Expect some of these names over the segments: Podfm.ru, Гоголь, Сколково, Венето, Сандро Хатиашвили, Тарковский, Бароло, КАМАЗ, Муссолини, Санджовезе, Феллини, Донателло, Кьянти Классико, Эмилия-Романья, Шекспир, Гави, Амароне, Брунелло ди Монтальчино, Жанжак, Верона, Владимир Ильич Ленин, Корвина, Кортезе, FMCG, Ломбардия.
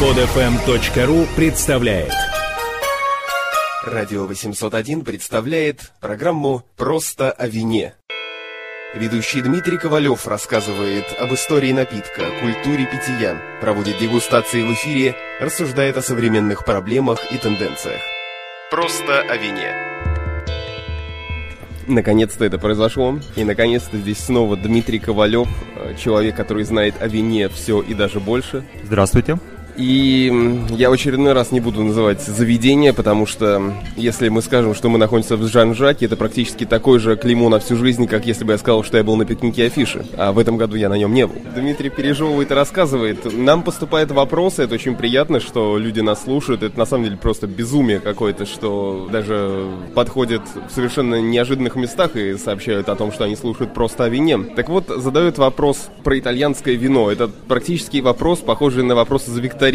Podfm.ru представляет. Радио 801 представляет программу «Просто о вине». Ведущий Дмитрий Ковалев рассказывает об истории напитка, культуре питья, проводит дегустации в эфире, рассуждает о современных проблемах и тенденциях. «Просто о вине». Наконец-то это произошло, и наконец-то здесь снова Дмитрий Ковалев, человек, который знает о вине все и даже больше. Здравствуйте. И я в очередной раз не буду называть заведение, потому что если мы скажем, что мы находимся в Жанжаке, это практически такой же клеймо на всю жизнь, как если бы я сказал, что я был на пикнике Афиши, а в этом году я на нем не был. Дмитрий пережевывает и рассказывает. Нам поступают вопросы, это очень приятно, что люди нас слушают. Это на самом деле просто безумие какое-то, что даже подходят в совершенно неожиданных местах и сообщают о том, что они слушают просто о вине. Так вот, задают вопрос про итальянское вино. Это практически вопрос, похожий на вопрос из викторины.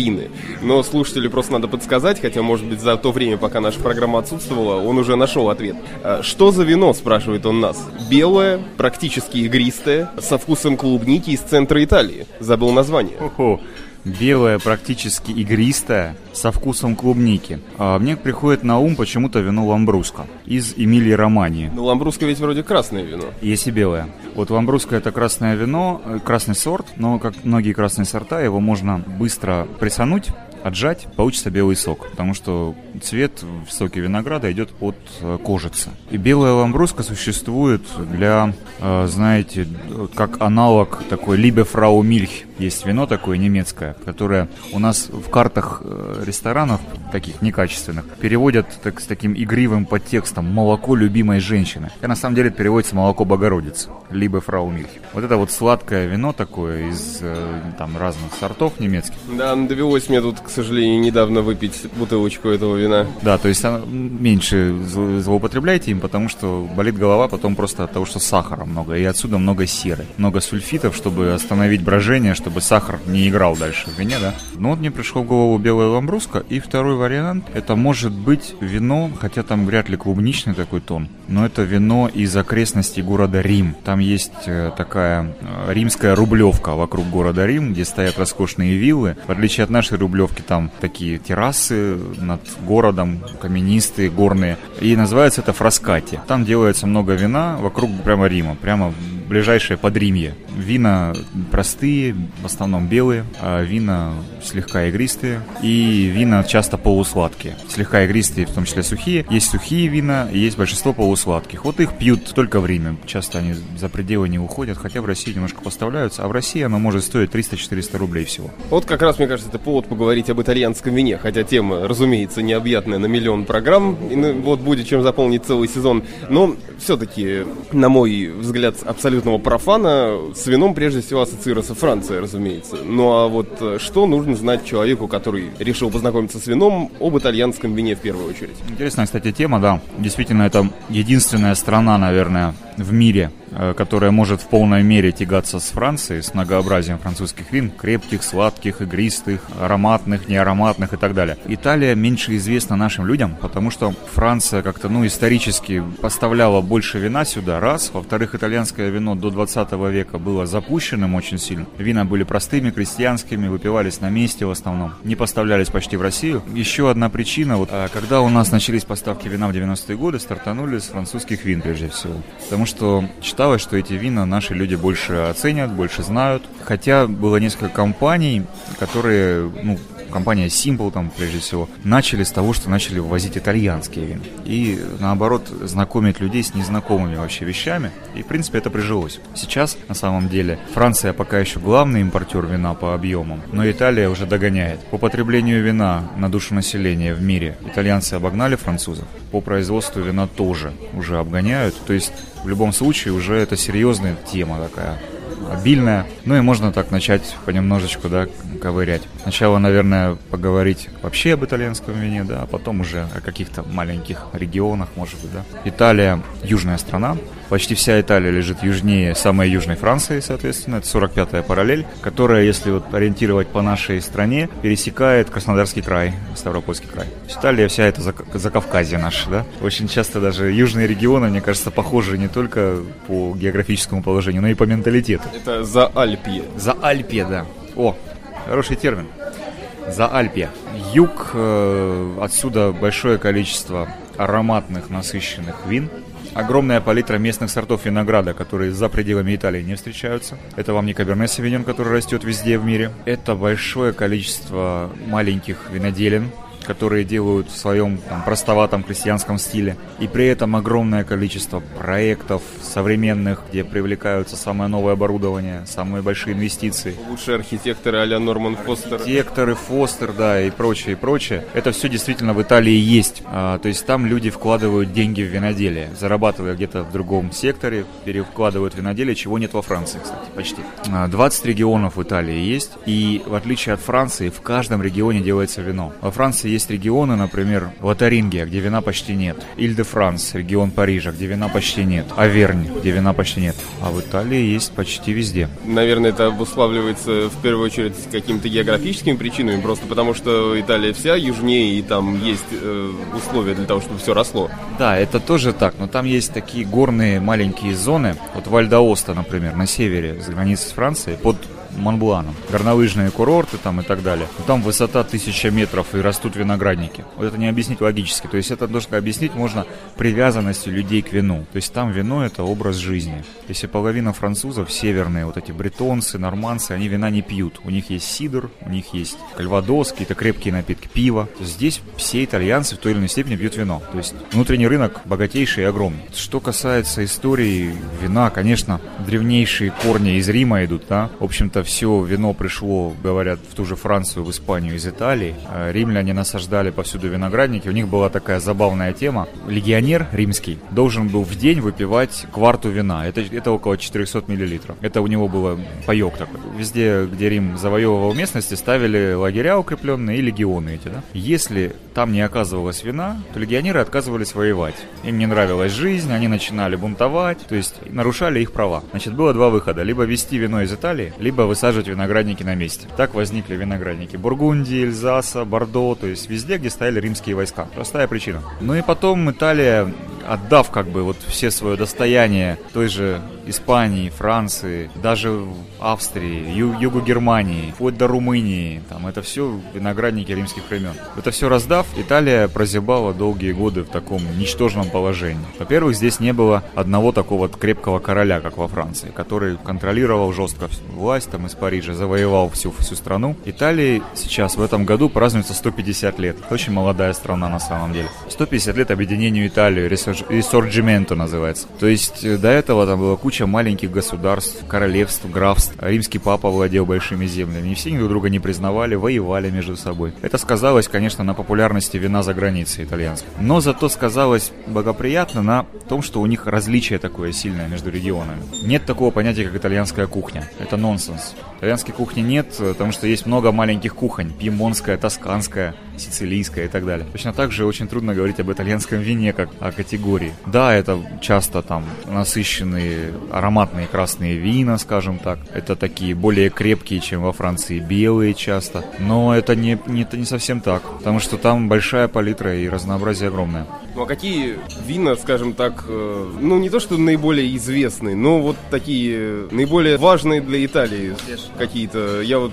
Но слушателю просто надо подсказать, хотя, может быть, за то время, пока наша программа отсутствовала, он уже нашел ответ. Что за вино, спрашивает он нас? Белое, практически игристое, со вкусом клубники из центра Италии. Забыл название. О-хо. Белое, практически игристое, со вкусом клубники. А мне приходит на ум почему-то вино Ламбруско из Эмилии-Романьи. Но Ламбруско ведь вроде красное вино. Есть и белое. Вот Ламбруско — это красное вино, красный сорт, но, как многие красные сорта, его можно быстро прессануть, отжать, получится белый сок, потому что цвет в соке винограда идет от кожицы. И белая ламбруско существует для, знаете, как аналог такой Либефраумильх. Есть вино такое немецкое, которое у нас в картах ресторанов, таких некачественных, переводят так, с таким игривым подтекстом «молоко любимой женщины». И на самом деле это переводится «молоко Богородицы», Либефраумильх. Вот это вот сладкое вино такое из там разных сортов немецких. Да, довелось мне тут, к сожалению, недавно выпить бутылочку этого вина. Да, то есть меньше злоупотребляйте им, потому что болит голова потом просто от того, что сахара много, и отсюда много серы, много сульфитов, чтобы остановить брожение, чтобы сахар не играл дальше в вине, да. Но вот мне пришло в голову белая ламбруско, и второй вариант, это может быть вино, хотя там вряд ли клубничный такой тон, но это вино из окрестностей города Рим. Там есть такая римская рублевка вокруг города Рим, где стоят роскошные виллы. В отличие от нашей рублевки, там такие террасы над городом, каменистые, горные. И называется это Фраскати. Там делается много вина вокруг прямо Рима, прямо ближайшее Подримье. Вина простые, в основном белые, а вина слегка игристые. И вина часто полусладкие. Слегка игристые, в том числе сухие. Есть сухие вина, есть большинство полусладких. Вот их пьют только в Риме. Часто они за пределы не уходят, хотя в России немножко поставляются. А в России оно может стоить 300-400 рублей всего. Вот как раз, мне кажется, это повод поговорить об итальянском вине. Хотя тема, разумеется, необъятная на миллион программ. И вот будет чем заполнить целый сезон. Но все-таки, на мой взгляд, абсолютного профана с вином прежде всего ассоциируется Франция, разумеется. Ну а вот что нужно знать человеку, который решил познакомиться с вином, об итальянском вине в первую очередь? Интересная, кстати, тема, да. Действительно, это единственная страна, наверное, в мире, которая может в полной мере тягаться с Францией, с многообразием французских вин, крепких, сладких, игристых, ароматных, неароматных и так далее. Италия меньше известна нашим людям, потому что Франция как-то, исторически поставляла больше вина сюда, раз. Во-вторых, итальянское вино до 20 века было запущенным очень сильно. Вина были простыми, крестьянскими, выпивались на месте в основном, не поставлялись почти в Россию. Еще одна причина, когда у нас начались поставки вина в 90-е годы, стартанули с французских вин прежде всего, потому что считалось, что эти вина наши люди больше оценят, больше знают. Хотя было несколько компаний, которые, компания Simple там прежде всего, начали с того, что начали ввозить итальянские вина. И наоборот, знакомить людей с незнакомыми вообще вещами. И в принципе это прижилось. Сейчас на самом деле Франция пока еще главный импортер вина по объемам, но Италия уже догоняет. По потреблению вина на душу населения в мире итальянцы обогнали французов. По производству вина тоже уже обгоняют. То есть в любом случае уже это серьезная тема такая, обильная. Ну и можно так начать понемножечку, ковырять. Сначала, наверное, поговорить вообще об итальянском вине, а потом уже о каких-то маленьких регионах, может быть, Италия – южная страна. Почти вся Италия лежит южнее самой южной Франции, соответственно. Это 45-я параллель, которая, если ориентировать по нашей стране, пересекает Краснодарский край, Ставропольский край. Италия вся это Закавказье наше, Очень часто даже южные регионы, мне кажется, похожи не только по географическому положению, но и по менталитету. Это Заальпье. Заальпье, да. О, хороший термин. за Альпи. Юг, отсюда большое количество ароматных, насыщенных вин. Огромная палитра местных сортов винограда, которые за пределами Италии не встречаются. Это вам не каберне-совиньон, который растет везде в мире. Это большое количество маленьких виноделин, которые делают в своем простоватом крестьянском стиле. И при этом огромное количество проектов современных, где привлекаются самое новое оборудование, самые большие инвестиции. Лучшие архитекторы а-ля Норман Фостер. Архитекторы, Фостер, да, и прочее, и прочее. Это все действительно в Италии есть. То есть там люди вкладывают деньги в виноделие, зарабатывая где-то в другом секторе, перевкладывают в виноделие, чего нет во Франции, кстати, почти. 20 регионов в Италии есть, и в отличие от Франции, в каждом регионе делается вино. Во Франции есть регионы, например, Лотарингия, где вина почти нет. Иль-де-Франс, регион Парижа, где вина почти нет. Авернь, где вина почти нет. А в Италии есть почти везде. Наверное, это обуславливается в первую очередь какими-то географическими причинами, просто потому что Италия вся южнее, и там есть условия для того, чтобы все росло. Да, это тоже так, но там есть такие горные маленькие зоны. Вот Валь-д'Аоста, например, на севере, за границей с Францией, под Монбланом. Горнолыжные курорты там и так далее. Там высота 1000 метров и растут виноградники. Вот это не объяснить логически. То есть это нужно объяснить можно привязанностью людей к вину. То есть там вино — это образ жизни. Если половина французов, северные, вот эти бретонцы, норманцы, они вина не пьют. У них есть сидр, у них есть кальвадос, какие-то крепкие напитки, пиво. Здесь все итальянцы в той или иной степени пьют вино. То есть внутренний рынок богатейший и огромный. Что касается истории вина, конечно, древнейшие корни из Рима идут, да? В общем-то, все вино пришло, говорят, в ту же Францию, в Испанию из Италии. Римляне насаждали повсюду виноградники. У них была такая забавная тема. Легионер римский должен был в день выпивать кварту вина. Это около 400 миллилитров. Это у него был паёк такой. Везде, где Рим завоевывал местности, ставили лагеря укрепленные и легионы эти, да? Если там не оказывалось вина, то легионеры отказывались воевать. Им не нравилась жизнь, они начинали бунтовать, то есть нарушали их права. Значит, было два выхода. Либо везти вино из Италии, либо высаживать виноградники на месте. Так возникли виноградники Бургундии, Эльзаса, Бордо, то есть везде, где стояли римские войска. Простая причина. Ну и потом Италия, отдав как бы вот все свое достояние той же Испании, Франции, даже Австрии, югу Германии, вплоть до Румынии, там это все виноградники римских времен. Это все раздав, Италия прозябала долгие годы в таком ничтожном положении. Во-первых, здесь не было одного такого крепкого короля, как во Франции, который контролировал жестко власть, там из Парижа завоевал всю страну. Италии сейчас в этом году празднуется 150 лет. Очень молодая страна на самом деле. 150 лет объединению Италии, Ресорджименто называется. То есть до этого там была куча маленьких государств, королевств, графств. Римский папа владел большими землями. И все друг друга не признавали, воевали между собой. Это сказалось, конечно, на популярности вина за границей итальянской. Но зато сказалось благоприятно на том, что у них различие такое сильное между регионами. Нет такого понятия, как итальянская кухня. Это нонсенс. Итальянской кухни нет, потому что есть много маленьких кухонь. Пьемонтская, тосканская, сицилийская и так далее. Точно так же очень трудно говорить об итальянском вине как о категории. Да, это часто там насыщенные ароматные красные вина, скажем так. Это такие более крепкие, чем во Франции, белые часто. Но это не совсем так, потому что там большая палитра и разнообразие огромное. Ну а какие вина, скажем так, ну не то что наиболее известные, но вот такие наиболее важные для Италии какие-то? Я вот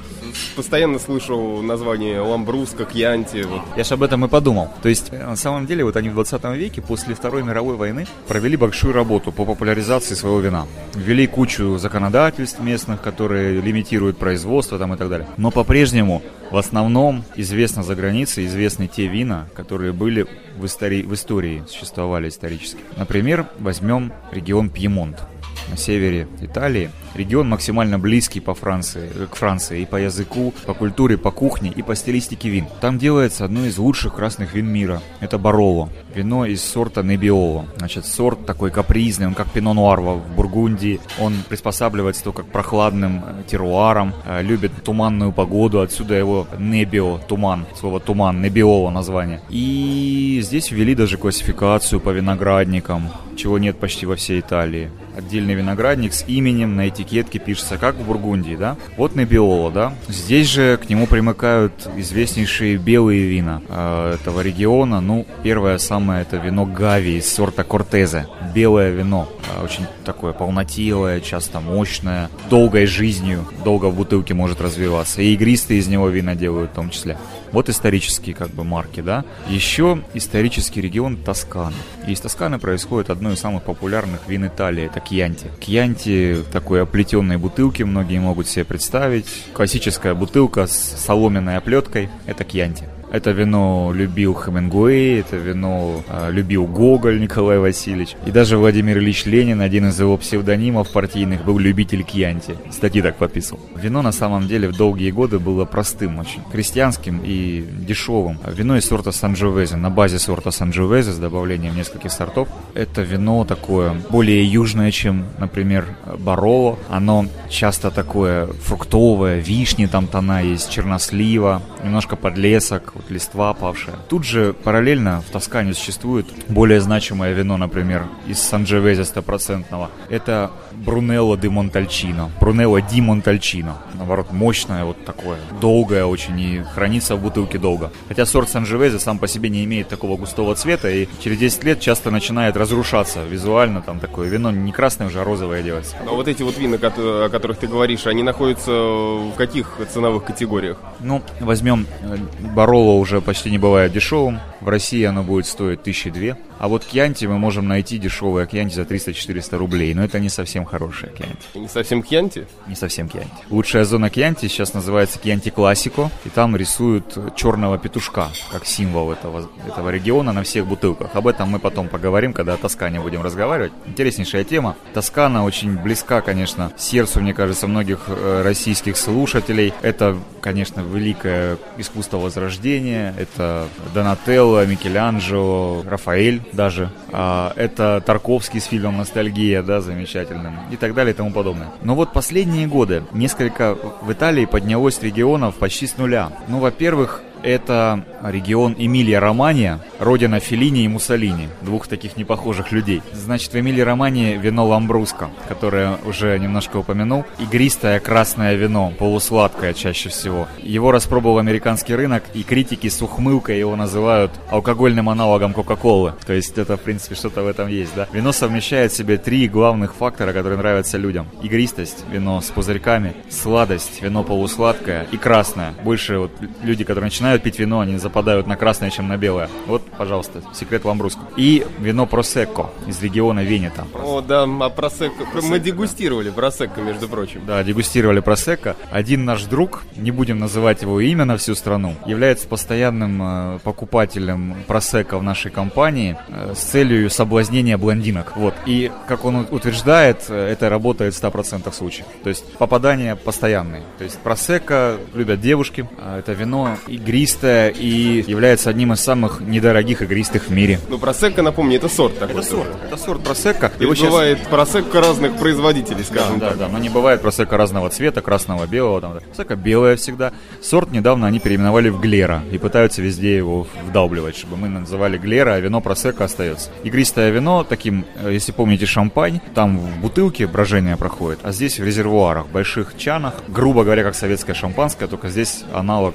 постоянно слышу название Ламбруско, Кьянти. Вот. Я же об этом и подумал. То есть на самом деле вот они в 20 веке после Второй мировой войны провели большую работу по популяризации своего вина. Ввели кучу законодательств местных, которые лимитируют производство там и так далее. Но по-прежнему в основном известно за границей, известны те вина, которые были в истории, существовали исторически. Например, возьмем регион Пьемонт на севере Италии. Регион максимально близкий к Франции и по языку, по культуре, по кухне и по стилистике вин. Там делается одно из лучших красных вин мира. Это Бароло. Вино из сорта Неббиоло. Значит, сорт такой капризный, он как Пино Нуар в Бургундии. Он приспосабливается только к прохладным теруарам, любит туманную погоду, отсюда его Неббио, туман, слово туман, Неббиоло название. И здесь ввели даже классификацию по виноградникам, чего нет почти во всей Италии. отдельный виноградник с именем, на этикетке пишется, как в Бургундии, да? Вот Неббиоло, да? Здесь же к нему примыкают известнейшие белые вина этого региона. Ну, первое самое — это вино Гави из сорта Кортезе. Белое вино, очень такое полнотелое, часто мощное, долгой жизнью, долго в бутылке может развиваться. И игристые из него вина делают в том числе. Вот исторические как бы марки, да? Еще исторический регион Тоскана. И из Тосканы происходит одно из самых популярных вин Италии, это кьянти. Кьянти, такой оплетенные бутылки, многие могут себе представить. Классическая бутылка с соломенной оплеткой, это кьянти. Это вино любил Хемингуэй, это вино любил Гоголь Николай Васильевич. И даже Владимир Ильич Ленин, один из его псевдонимов партийных, был любитель кьянти. Статьи так подписывал. Вино на самом деле в долгие годы было простым очень, крестьянским и дешевым. Вино из сорта Санджовезе, на базе сорта Санджовезе с добавлением нескольких сортов. Это вино такое более южное, чем, например, Бароло. Оно часто такое фруктовое, вишни там тона есть, чернослива, немножко подлесок. Вот листва павшая. Тут же параллельно в Тоскане существует более значимое вино, например, из Санджовезе 100%. Это Брунелло ди Монтальчино. Брунелло ди Монтальчино. Наоборот, мощное вот такое. Долгое очень и хранится в бутылке долго. Хотя сорт Санджовезе сам по себе не имеет такого густого цвета и через 10 лет часто начинает разрушаться визуально. Там такое вино не красное уже, а розовое делается. А вот эти вот вина, о которых ты говоришь, они находятся в каких ценовых категориях? Ну, возьмем Бароло, уже почти не бывает дешевым. В России оно будет стоить 1002. А вот кьянти мы можем найти дешевое кьянти за 300-400 рублей. Но это не совсем хорошее кьянти. Не совсем кьянти? Не совсем кьянти. Лучшая зона кьянти сейчас называется кьянти классико. И там рисуют черного петушка как символ этого региона на всех бутылках. Об этом мы потом поговорим, когда о Тоскане будем разговаривать. Интереснейшая тема. Тоскана очень близка, конечно, сердцу, мне кажется, многих российских слушателей. Это, конечно, великое искусство Возрождения. Это Донателло, Микеланджело, Рафаэль даже. Это Тарковский с фильмом «Ностальгия», да, замечательным. И так далее и тому подобное. Но вот последние годы несколько в Италии поднялось регионов почти с нуля. Ну, во-первых, это регион Эмилия-Романья, родина Феллини и Муссолини, двух таких непохожих людей. Значит, в Эмилии-Романье вино Ламбруско, которое уже немножко упомянул. Игристое красное вино, полусладкое чаще всего. Его распробовал американский рынок, и критики с ухмылкой его называют алкогольным аналогом Кока-Колы. То есть это, в принципе, что-то в этом есть, да? Вино совмещает в себе три главных фактора, которые нравятся людям. Игристость, вино с пузырьками, сладость, вино полусладкое и красное. Больше вот люди, которые начинают пить вино, они западают на красное, чем на белое. Вот, пожалуйста, секрет Ламбруско. И вино Просекко из региона Венето. О, да, Просекко. Мы дегустировали Просекко, между прочим. Да, дегустировали Просекко. Один наш друг, не будем называть его имя на всю страну, является постоянным покупателем Просекко в нашей компании с целью соблазнения блондинок. Вот. И, как он утверждает, это работает в 100% случаев. То есть попадания постоянные. То есть Просекко любят девушки. Это вино игристое и является одним из самых недорогих игристых в мире. Ну, Просекко, напомни, это сорт такой. Это сорт Просекко. Его бывает сейчас... Просекко разных производителей, скажем так. Да, но не бывает Просекко разного цвета, красного, белого. Там. Просекко белое всегда. Сорт недавно они переименовали в Глера и пытаются везде его вдалбливать, чтобы мы называли Глера, а вино Просекко остается. Игристое вино таким, если помните, шампань, там в бутылке брожение проходит, а здесь в резервуарах, больших чанах, грубо говоря, как советское шампанское, только здесь аналог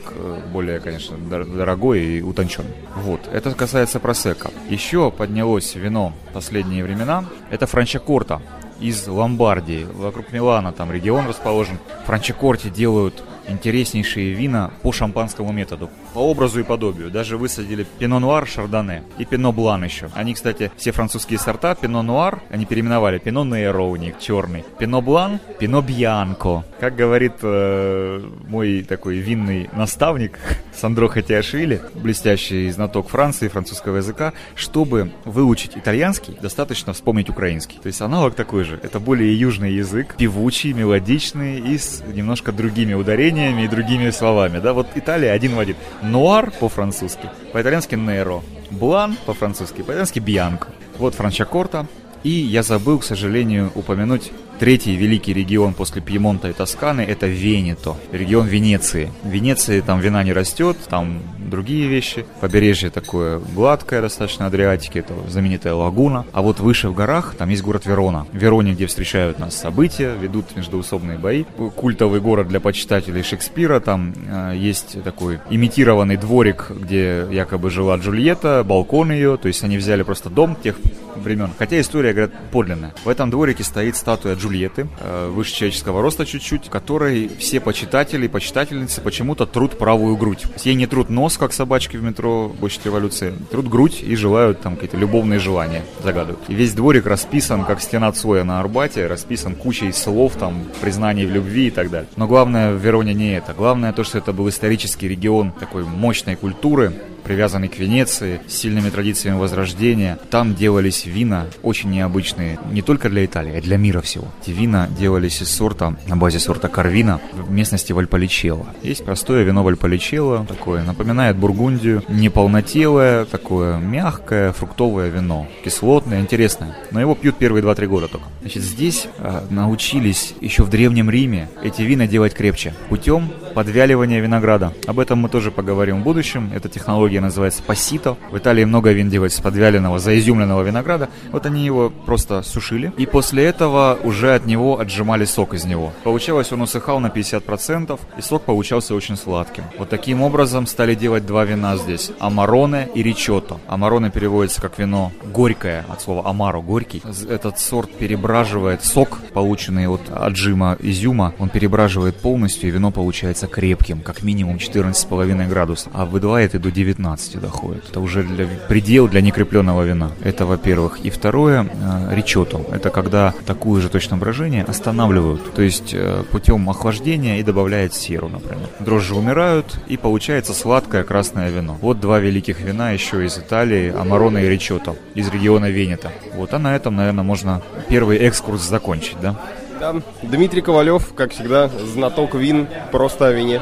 более, конечно, дорогой и утонченный. Вот, это касается Просекко. Еще поднялось вино в последние времена. Это Франчакорта из Ломбардии. Вокруг Милана там регион расположен. В Франчакорте делают интереснейшие вина по шампанскому методу, по образу и подобию. Даже высадили Пино Нуар, Шардоне и Пино Блан еще. Они, кстати, все французские сорта Пино Нуар, они переименовали Пино Нейро, у них черный, Пино Блан, Пино Бьянко. Как говорит мой такой винный наставник Сандро Хатиашвили, блестящий знаток Франции, французского языка, чтобы выучить итальянский, достаточно вспомнить украинский. То есть аналог такой же. Это более южный язык, певучий, мелодичный и с немножко другими ударениями и другими словами, да, вот Италия один в один. Нуар по-французски, по-итальянски нейро, блан по-французски, по-итальянски бьянко. Вот Франчакорта, И я забыл, к сожалению, упомянуть третий великий регион после Пьемонта и Тосканы, это Венето, регион Венеции. В Венеции там вина не растет, там другие вещи. Побережье такое гладкое достаточно Адриатики, это знаменитая лагуна. А вот выше в горах, там есть город Верона. В Вероне, где встречают нас события, ведут междоусобные бои. Культовый город для почитателей Шекспира, там есть такой имитированный дворик, где якобы жила Джульетта, балкон ее, то есть они взяли просто дом тех времен. Хотя история, говорят, подлинная. В этом дворике стоит статуя Джульетты, выше человеческого роста чуть-чуть, которой все почитатели и почитательницы почему-то трут правую грудь. Ей не трут нос, как собачки в метро, больше революции, трут грудь и желают там какие-то любовные желания, загадывают. И весь дворик расписан, как стена Цоя на Арбате, расписан кучей слов, там, признаний в любви и так далее. Но главное в Вероне не это. Главное то, что это был исторический регион такой мощной культуры, привязанный к Венеции, с сильными традициями Возрождения. Там делались вина очень необычные, не только для Италии, а для мира всего. Эти вина делались из сорта, на базе сорта Корвина, в местности Вальполичелла. Есть простое вино Вальполичелла, такое, напоминает Бургундию, неполнотелое, такое мягкое, фруктовое вино, кислотное, интересное. Но его пьют первые 2-3 года только. Значит, здесь научились еще в Древнем Риме эти вина делать крепче, путем подвяливания винограда. Об этом мы тоже поговорим в будущем, это технология называется пассито. В Италии много вин делается с подвяленного, заизюмленного винограда. Вот они его просто сушили. И после этого уже от него отжимали сок из него. Получалось, он усыхал на 50%, и сок получался очень сладким. Вот таким образом стали делать два вина здесь. Амароне и ричотто. Амароне переводится как вино горькое, от слова амаро, горький. Этот сорт перебраживает сок, полученный от отжима изюма. Он перебраживает полностью, и вино получается крепким, как минимум 14,5 градусов. А выдувает и до 19 доходит. Это уже предел для некрепленного вина. Это, во-первых. И второе, ричотто. Это когда такое же точно брожение останавливают. То есть путем охлаждения и добавляют серу, например. Дрожжи умирают, и получается сладкое красное вино. Вот два великих вина еще из Италии, Амароне и ричотто, из региона Венето. Вот, а на этом, наверное, можно первый экскурс закончить, да? Да. Дмитрий Ковалев, как всегда, знаток вин, просто о вине.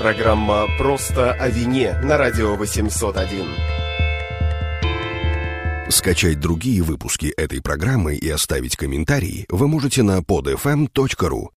Программа «Просто о вине» на Радио 801. Скачать другие выпуски этой программы и оставить комментарии вы можете на podfm.ru.